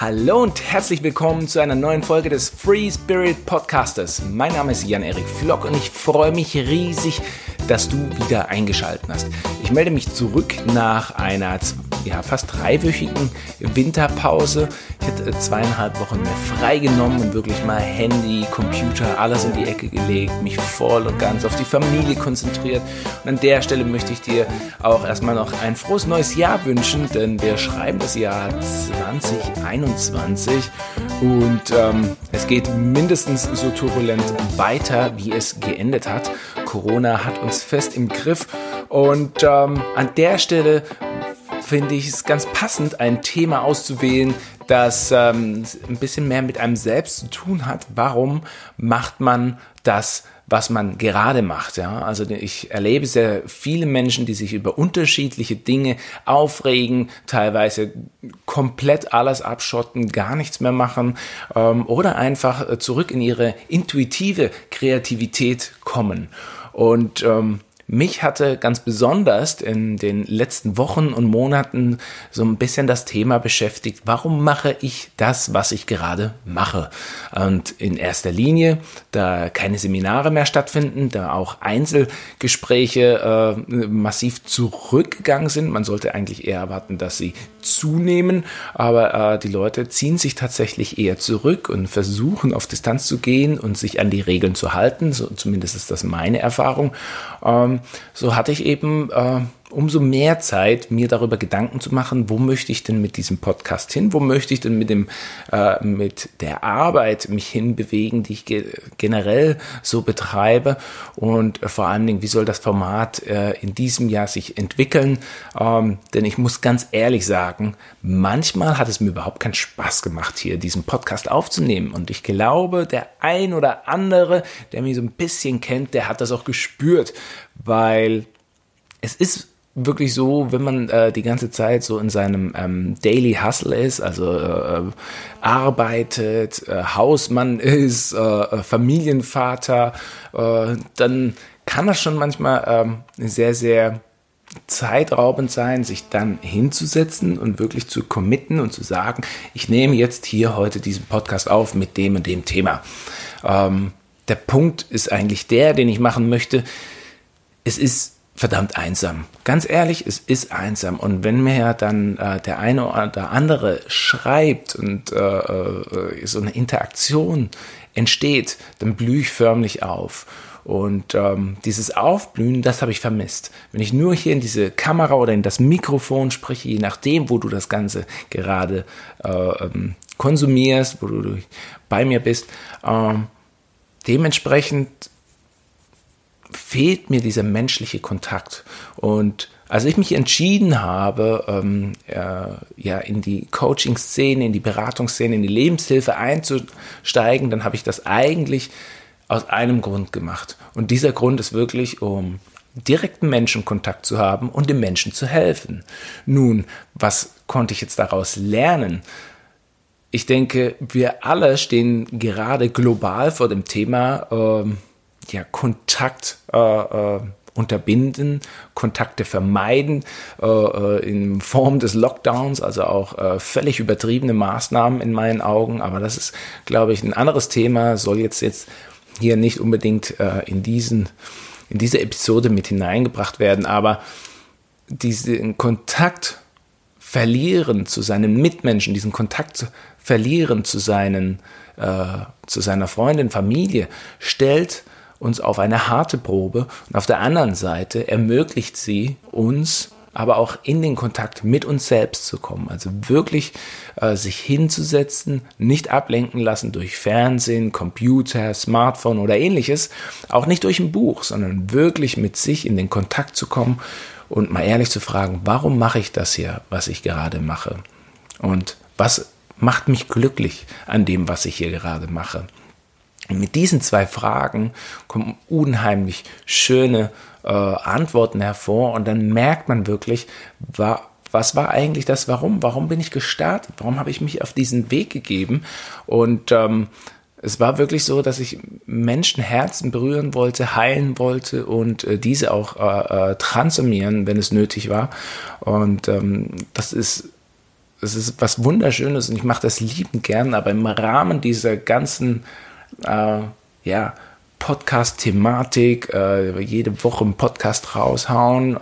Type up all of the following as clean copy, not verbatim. Hallo und herzlich willkommen zu einer neuen Folge des Free Spirit Podcasters. Mein Name ist Jan-Erik Flock und ich freue mich riesig, dass du wieder eingeschaltet hast. Ich melde mich zurück nach einer fast dreiwöchigen Winterpause. Ich hatte 2,5 Wochen mehr frei genommen und wirklich mal Handy, Computer, alles in die Ecke gelegt, mich voll und ganz auf die Familie konzentriert. Und an der Stelle möchte ich dir auch erstmal noch ein frohes neues Jahr wünschen, denn wir schreiben das Jahr 2021. Und es geht mindestens so turbulent weiter, wie es geendet hat. Corona hat uns fest im Griff und an der Stelle finde ich es ganz passend, ein Thema auszuwählen, das ein bisschen mehr mit einem selbst zu tun hat. Warum macht man das, was man gerade macht? Ja? Also ich erlebe sehr viele Menschen, die sich über unterschiedliche Dinge aufregen, teilweise komplett alles abschotten, gar nichts mehr machen oder einfach zurück in ihre intuitive Kreativität kommen. Und mich hatte ganz besonders in den letzten Wochen und Monaten so ein bisschen das Thema beschäftigt, warum mache ich das, was ich gerade mache? Und in erster Linie, da keine Seminare mehr stattfinden, da auch Einzelgespräche massiv zurückgegangen sind. Man sollte eigentlich eher erwarten, dass sie zunehmen, aber die Leute ziehen sich tatsächlich eher zurück und versuchen auf Distanz zu gehen und sich an die Regeln zu halten. So, zumindest ist das meine Erfahrung. So hatte ich eben umso mehr Zeit, mir darüber Gedanken zu machen, wo möchte ich denn mit diesem Podcast hin, wo möchte ich denn mit der Arbeit mich hinbewegen, die ich generell so betreibe, und vor allen Dingen, wie soll das Format in diesem Jahr sich entwickeln, denn ich muss ganz ehrlich sagen, manchmal hat es mir überhaupt keinen Spaß gemacht, hier diesen Podcast aufzunehmen, und ich glaube, der ein oder andere, der mich so ein bisschen kennt, der hat das auch gespürt, weil es ist wirklich so, wenn man die ganze Zeit so in seinem Daily Hustle ist, also arbeitet, Hausmann ist, Familienvater, dann kann das schon manchmal sehr, sehr zeitraubend sein, sich dann hinzusetzen und wirklich zu committen und zu sagen, ich nehme jetzt hier heute diesen Podcast auf mit dem und dem Thema. Der Punkt ist eigentlich der, den ich machen möchte, es ist verdammt einsam. Ganz ehrlich, es ist einsam. Und wenn mir ja dann der eine oder andere schreibt und so eine Interaktion entsteht, dann blühe ich förmlich auf. Und dieses Aufblühen, das habe ich vermisst. Wenn ich nur hier in diese Kamera oder in das Mikrofon spreche, je nachdem, wo du das Ganze gerade konsumierst, wo du bei mir bist, dementsprechend fehlt mir dieser menschliche Kontakt. Und als ich mich entschieden habe, in die Coaching-Szene, in die Beratungsszene, in die Lebenshilfe einzusteigen, dann habe ich das eigentlich aus einem Grund gemacht. Und dieser Grund ist wirklich, um direkten Menschenkontakt zu haben und dem Menschen zu helfen. Nun, was konnte ich jetzt daraus lernen? Ich denke, wir alle stehen gerade global vor dem Thema, Kontakt unterbinden, Kontakte vermeiden in Form des Lockdowns, also auch völlig übertriebene Maßnahmen in meinen Augen. Aber das ist, glaube ich, ein anderes Thema, soll jetzt hier nicht unbedingt in diese Episode mit hineingebracht werden. Aber diesen Kontakt verlieren zu seinen Mitmenschen, diesen Kontakt verlieren zu seiner Freundin, Familie, stellt uns auf eine harte Probe, und auf der anderen Seite ermöglicht sie uns aber auch in den Kontakt mit uns selbst zu kommen, also wirklich sich hinzusetzen, nicht ablenken lassen durch Fernsehen, Computer, Smartphone oder ähnliches, auch nicht durch ein Buch, sondern wirklich mit sich in den Kontakt zu kommen und mal ehrlich zu fragen, warum mache ich das hier, was ich gerade mache, und was macht mich glücklich an dem, was ich hier gerade mache. Mit diesen zwei Fragen kommen unheimlich schöne Antworten hervor, und dann merkt man wirklich, was war eigentlich das Warum? Warum bin ich gestartet? Warum habe ich mich auf diesen Weg gegeben? Und es war wirklich so, dass ich Menschenherzen berühren wollte, heilen wollte und diese auch transformieren, wenn es nötig war. Und das ist es ist was Wunderschönes und ich mache das liebend gern, aber im Rahmen dieser ganzen Podcast-Thematik, jede Woche einen Podcast raushauen,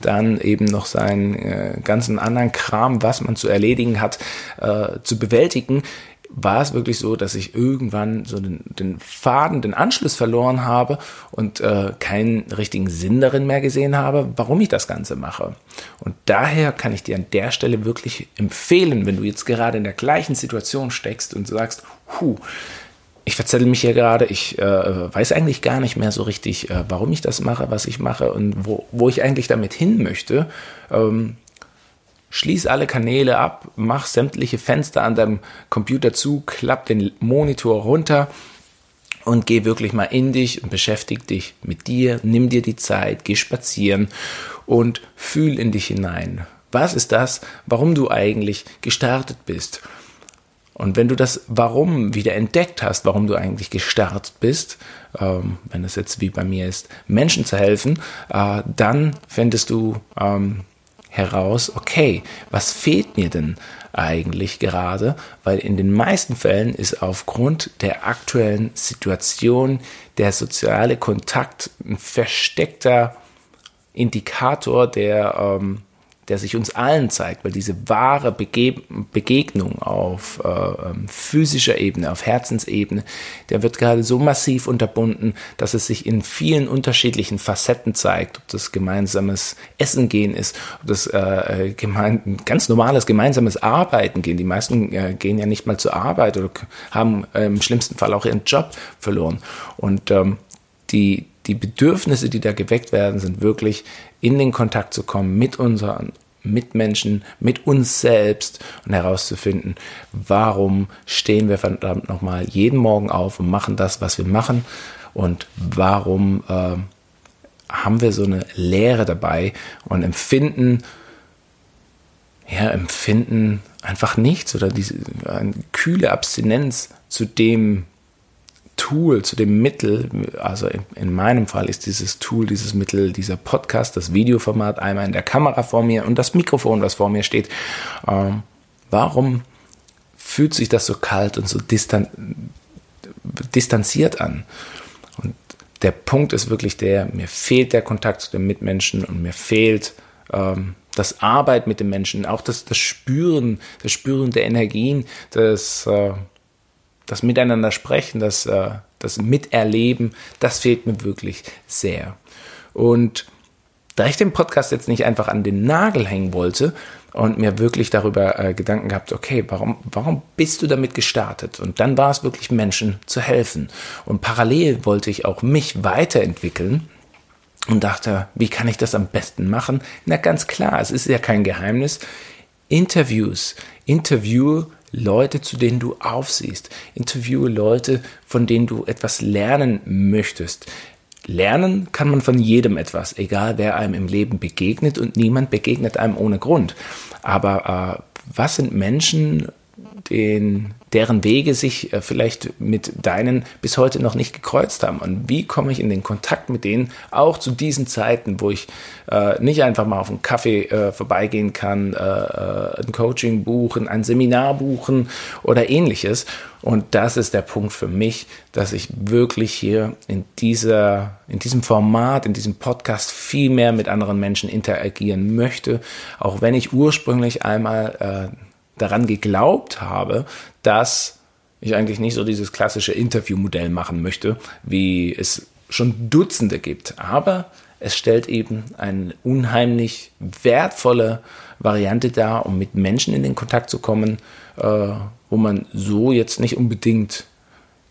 dann eben noch seinen ganzen anderen Kram, was man zu erledigen hat, zu bewältigen, war es wirklich so, dass ich irgendwann so den Faden, den Anschluss verloren habe und keinen richtigen Sinn darin mehr gesehen habe, warum ich das Ganze mache. Und daher kann ich dir an der Stelle wirklich empfehlen, wenn du jetzt gerade in der gleichen Situation steckst und sagst, ich verzettel mich hier gerade, ich weiß eigentlich gar nicht mehr so richtig, warum ich das mache, was ich mache und wo ich eigentlich damit hin möchte, schließ alle Kanäle ab, mach sämtliche Fenster an deinem Computer zu, klapp den Monitor runter und geh wirklich mal in dich und beschäftige dich mit dir, nimm dir die Zeit, geh spazieren und fühl in dich hinein. Was ist das, warum du eigentlich gestartet bist? Und wenn du das Warum wieder entdeckt hast, warum du eigentlich gestartet bist, wenn das jetzt wie bei mir ist, Menschen zu helfen, dann findest du heraus, okay, was fehlt mir denn eigentlich gerade? Weil in den meisten Fällen ist aufgrund der aktuellen Situation der soziale Kontakt ein versteckter Indikator, der sich uns allen zeigt, weil diese wahre Begegnung auf physischer Ebene, auf Herzensebene, der wird gerade so massiv unterbunden, dass es sich in vielen unterschiedlichen Facetten zeigt, ob das gemeinsames Essen gehen ist, ob das ganz normales gemeinsames Arbeiten gehen. Die meisten gehen ja nicht mal zur Arbeit oder haben im schlimmsten Fall auch ihren Job verloren. Und die Bedürfnisse, die da geweckt werden, sind wirklich in den Kontakt zu kommen mit unseren Mitmenschen, mit uns selbst und herauszufinden, warum stehen wir verdammt nochmal jeden Morgen auf und machen das, was wir machen und warum haben wir so eine Leere dabei und empfinden einfach nichts oder diese kühle Abstinenz zu dem Tool, zu dem Mittel, also in meinem Fall ist dieses Tool, dieses Mittel, dieser Podcast, das Videoformat einmal in der Kamera vor mir und das Mikrofon, was vor mir steht. Warum fühlt sich das so kalt und so distanziert an? Und der Punkt ist wirklich mir fehlt der Kontakt zu den Mitmenschen und mir fehlt das Arbeit mit den Menschen, auch das Spüren der Energien, das Miteinander sprechen, das Miterleben, das fehlt mir wirklich sehr. Und da ich den Podcast jetzt nicht einfach an den Nagel hängen wollte und mir wirklich darüber Gedanken gehabt, okay, warum bist du damit gestartet? Und dann war es wirklich, Menschen zu helfen. Und parallel wollte ich auch mich weiterentwickeln und dachte, wie kann ich das am besten machen? Na ganz klar, es ist ja kein Geheimnis. Interviewe Leute, zu denen du aufsiehst. Interviewe Leute, von denen du etwas lernen möchtest. Lernen kann man von jedem etwas, egal wer einem im Leben begegnet und niemand begegnet einem ohne Grund. Aber was sind Menschen, deren Wege sich vielleicht mit deinen bis heute noch nicht gekreuzt haben? Und wie komme ich in den Kontakt mit denen, auch zu diesen Zeiten, wo ich nicht einfach mal auf einen Kaffee vorbeigehen kann, ein Coaching buchen, ein Seminar buchen oder ähnliches. Und das ist der Punkt für mich, dass ich wirklich hier in diesem Format, in diesem Podcast viel mehr mit anderen Menschen interagieren möchte, auch wenn ich ursprünglich einmal daran geglaubt habe, dass ich eigentlich nicht so dieses klassische Interviewmodell machen möchte, wie es schon Dutzende gibt. Aber es stellt eben eine unheimlich wertvolle Variante dar, um mit Menschen in den Kontakt zu kommen, wo man so jetzt nicht unbedingt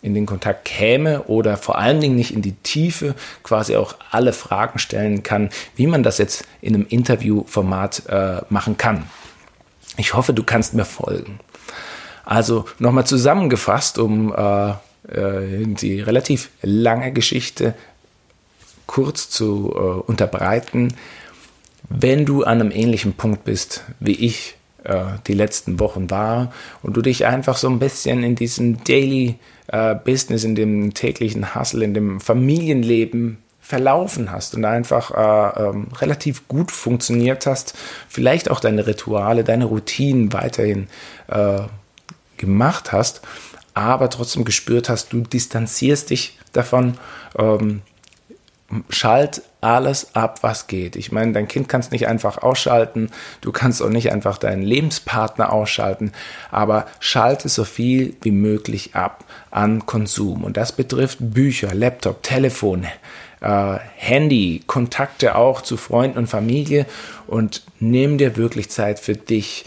in den Kontakt käme oder vor allen Dingen nicht in die Tiefe quasi auch alle Fragen stellen kann, wie man das jetzt in einem Interviewformat machen kann. Ich hoffe, du kannst mir folgen. Also nochmal zusammengefasst, um die relativ lange Geschichte kurz zu unterbreiten. Wenn du an einem ähnlichen Punkt bist, wie ich die letzten Wochen war und du dich einfach so ein bisschen in diesem Daily Business, in dem täglichen Hustle, in dem Familienleben verlaufen hast und einfach relativ gut funktioniert hast, vielleicht auch deine Rituale, deine Routinen weiterhin gemacht hast, aber trotzdem gespürt hast, du distanzierst dich davon, schalt alles ab, was geht. Ich meine, dein Kind kannst nicht einfach ausschalten, du kannst auch nicht einfach deinen Lebenspartner ausschalten, aber schalte so viel wie möglich ab an Konsum. Und das betrifft Bücher, Laptop, Telefon, Handy, Kontakte auch zu Freunden und Familie, und nimm dir wirklich Zeit für dich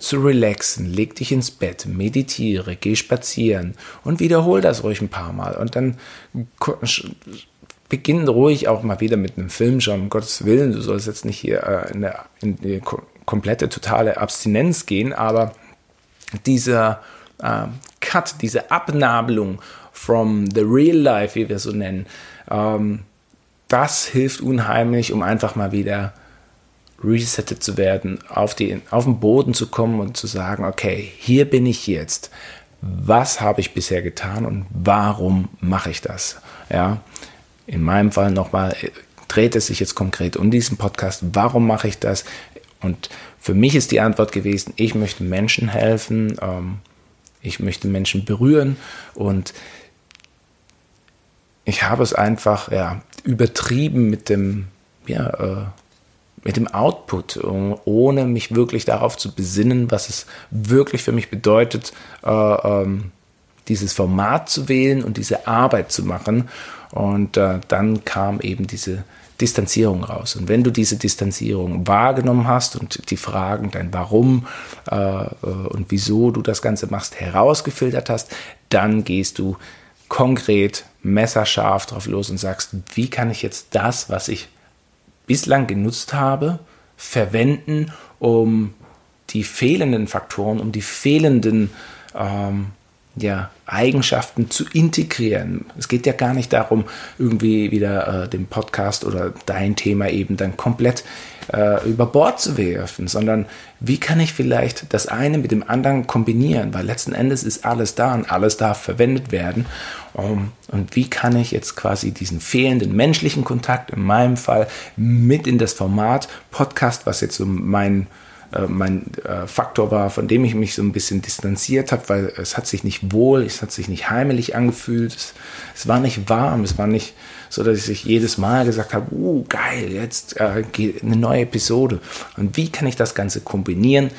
zu relaxen, leg dich ins Bett, meditiere, geh spazieren und wiederhol das ruhig ein paar Mal, und dann beginn ruhig auch mal wieder mit einem Film schon, um Gottes Willen, du sollst jetzt nicht hier in eine komplette, totale Abstinenz gehen, aber dieser Cut, diese Abnabelung from the real life, wie wir so nennen, das hilft unheimlich, um einfach mal wieder resettet zu werden, auf den Boden zu kommen und zu sagen, okay, hier bin ich jetzt. Was habe ich bisher getan und warum mache ich das? Ja, in meinem Fall nochmal, dreht es sich jetzt konkret um diesen Podcast. Warum mache ich das? Und für mich ist die Antwort gewesen, ich möchte Menschen helfen, ich möchte Menschen berühren, und ich habe es einfach übertrieben mit dem Output, ohne mich wirklich darauf zu besinnen, was es wirklich für mich bedeutet, dieses Format zu wählen und diese Arbeit zu machen. Und dann kam eben diese Distanzierung raus. Und wenn du diese Distanzierung wahrgenommen hast und die Fragen, dein Warum und wieso du das Ganze machst, herausgefiltert hast, dann gehst du konkret messerscharf drauf los und sagst, wie kann ich jetzt das, was ich bislang genutzt habe, verwenden, um die fehlenden Faktoren, um die fehlenden Eigenschaften zu integrieren. Es geht ja gar nicht darum, irgendwie wieder den Podcast oder dein Thema eben dann komplett über Bord zu werfen, sondern wie kann ich vielleicht das eine mit dem anderen kombinieren, weil letzten Endes ist alles da und alles darf verwendet werden. Und wie kann ich jetzt quasi diesen fehlenden menschlichen Kontakt in meinem Fall mit in das Format Podcast, was jetzt so mein Faktor war, von dem ich mich so ein bisschen distanziert habe, weil es hat sich nicht wohl, es hat sich nicht heimelig angefühlt, es war nicht warm, es war nicht so, dass ich jedes Mal gesagt habe, geil, jetzt geht eine neue Episode. Und wie kann ich das Ganze kombinieren?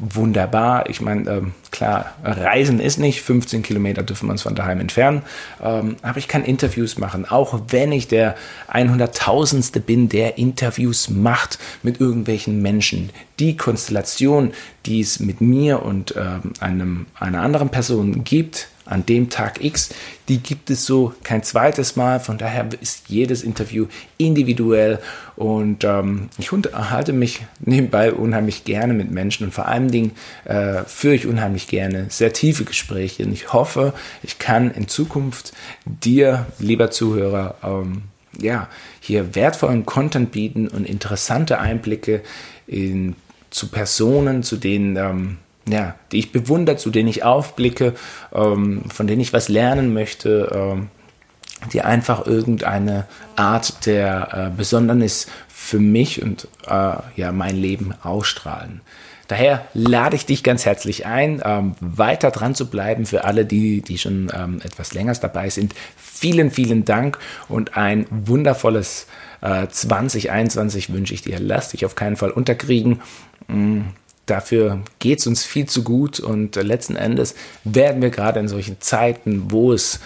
Wunderbar, ich meine, klar, Reisen ist nicht, 15 Kilometer dürfen wir uns von daheim entfernen, aber ich kann Interviews machen, auch wenn ich der 100.000ste bin, der Interviews macht mit irgendwelchen Menschen. Die Konstellation, die es mit mir und einer anderen Person gibt, an dem Tag X, die gibt es so kein zweites Mal, von daher ist jedes Interview individuell, und ich unterhalte mich nebenbei unheimlich gerne mit Menschen, und vor allen Dingen führe ich unheimlich gerne sehr tiefe Gespräche, und ich hoffe, ich kann in Zukunft dir, lieber Zuhörer, hier wertvollen Content bieten und interessante Einblicke zu Personen, zu denen die ich bewundere, zu denen ich aufblicke, von denen ich was lernen möchte, die einfach irgendeine Art der Besondernis für mich und mein Leben ausstrahlen. Daher lade ich dich ganz herzlich ein, weiter dran zu bleiben. Für alle, die schon etwas länger dabei sind, vielen, vielen Dank und ein wundervolles 2021 wünsche ich dir. Lass dich auf keinen Fall unterkriegen. Dafür geht es uns viel zu gut, und letzten Endes werden wir gerade in solchen Zeiten, wo es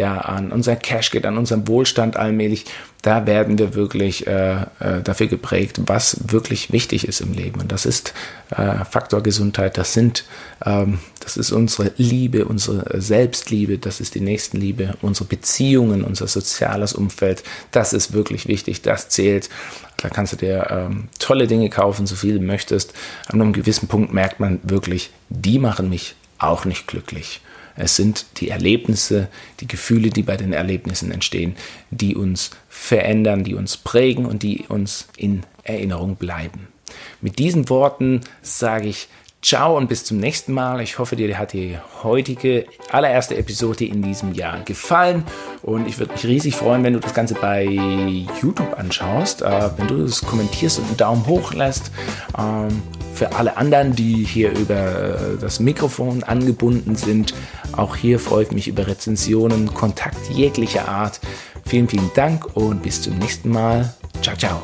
an unseren Cash geht, an unseren Wohlstand allmählich, da werden wir wirklich dafür geprägt, was wirklich wichtig ist im Leben. Und das ist Faktor Gesundheit, das ist unsere Liebe, unsere Selbstliebe, das ist die Nächstenliebe, unsere Beziehungen, unser soziales Umfeld, das ist wirklich wichtig, das zählt. Da kannst du dir tolle Dinge kaufen, so viel du möchtest. An einem gewissen Punkt merkt man wirklich, die machen mich auch nicht glücklich. Es sind die Erlebnisse, die Gefühle, die bei den Erlebnissen entstehen, die uns verändern, die uns prägen und die uns in Erinnerung bleiben. Mit diesen Worten sage ich Ciao und bis zum nächsten Mal. Ich hoffe, dir hat die heutige allererste Episode in diesem Jahr gefallen. Und ich würde mich riesig freuen, wenn du das Ganze bei YouTube anschaust, wenn du es kommentierst und einen Daumen hoch lässt. Für alle anderen, die hier über das Mikrofon angebunden sind, auch hier freue ich mich über Rezensionen, Kontakt jeglicher Art. Vielen, vielen Dank und bis zum nächsten Mal. Ciao, ciao.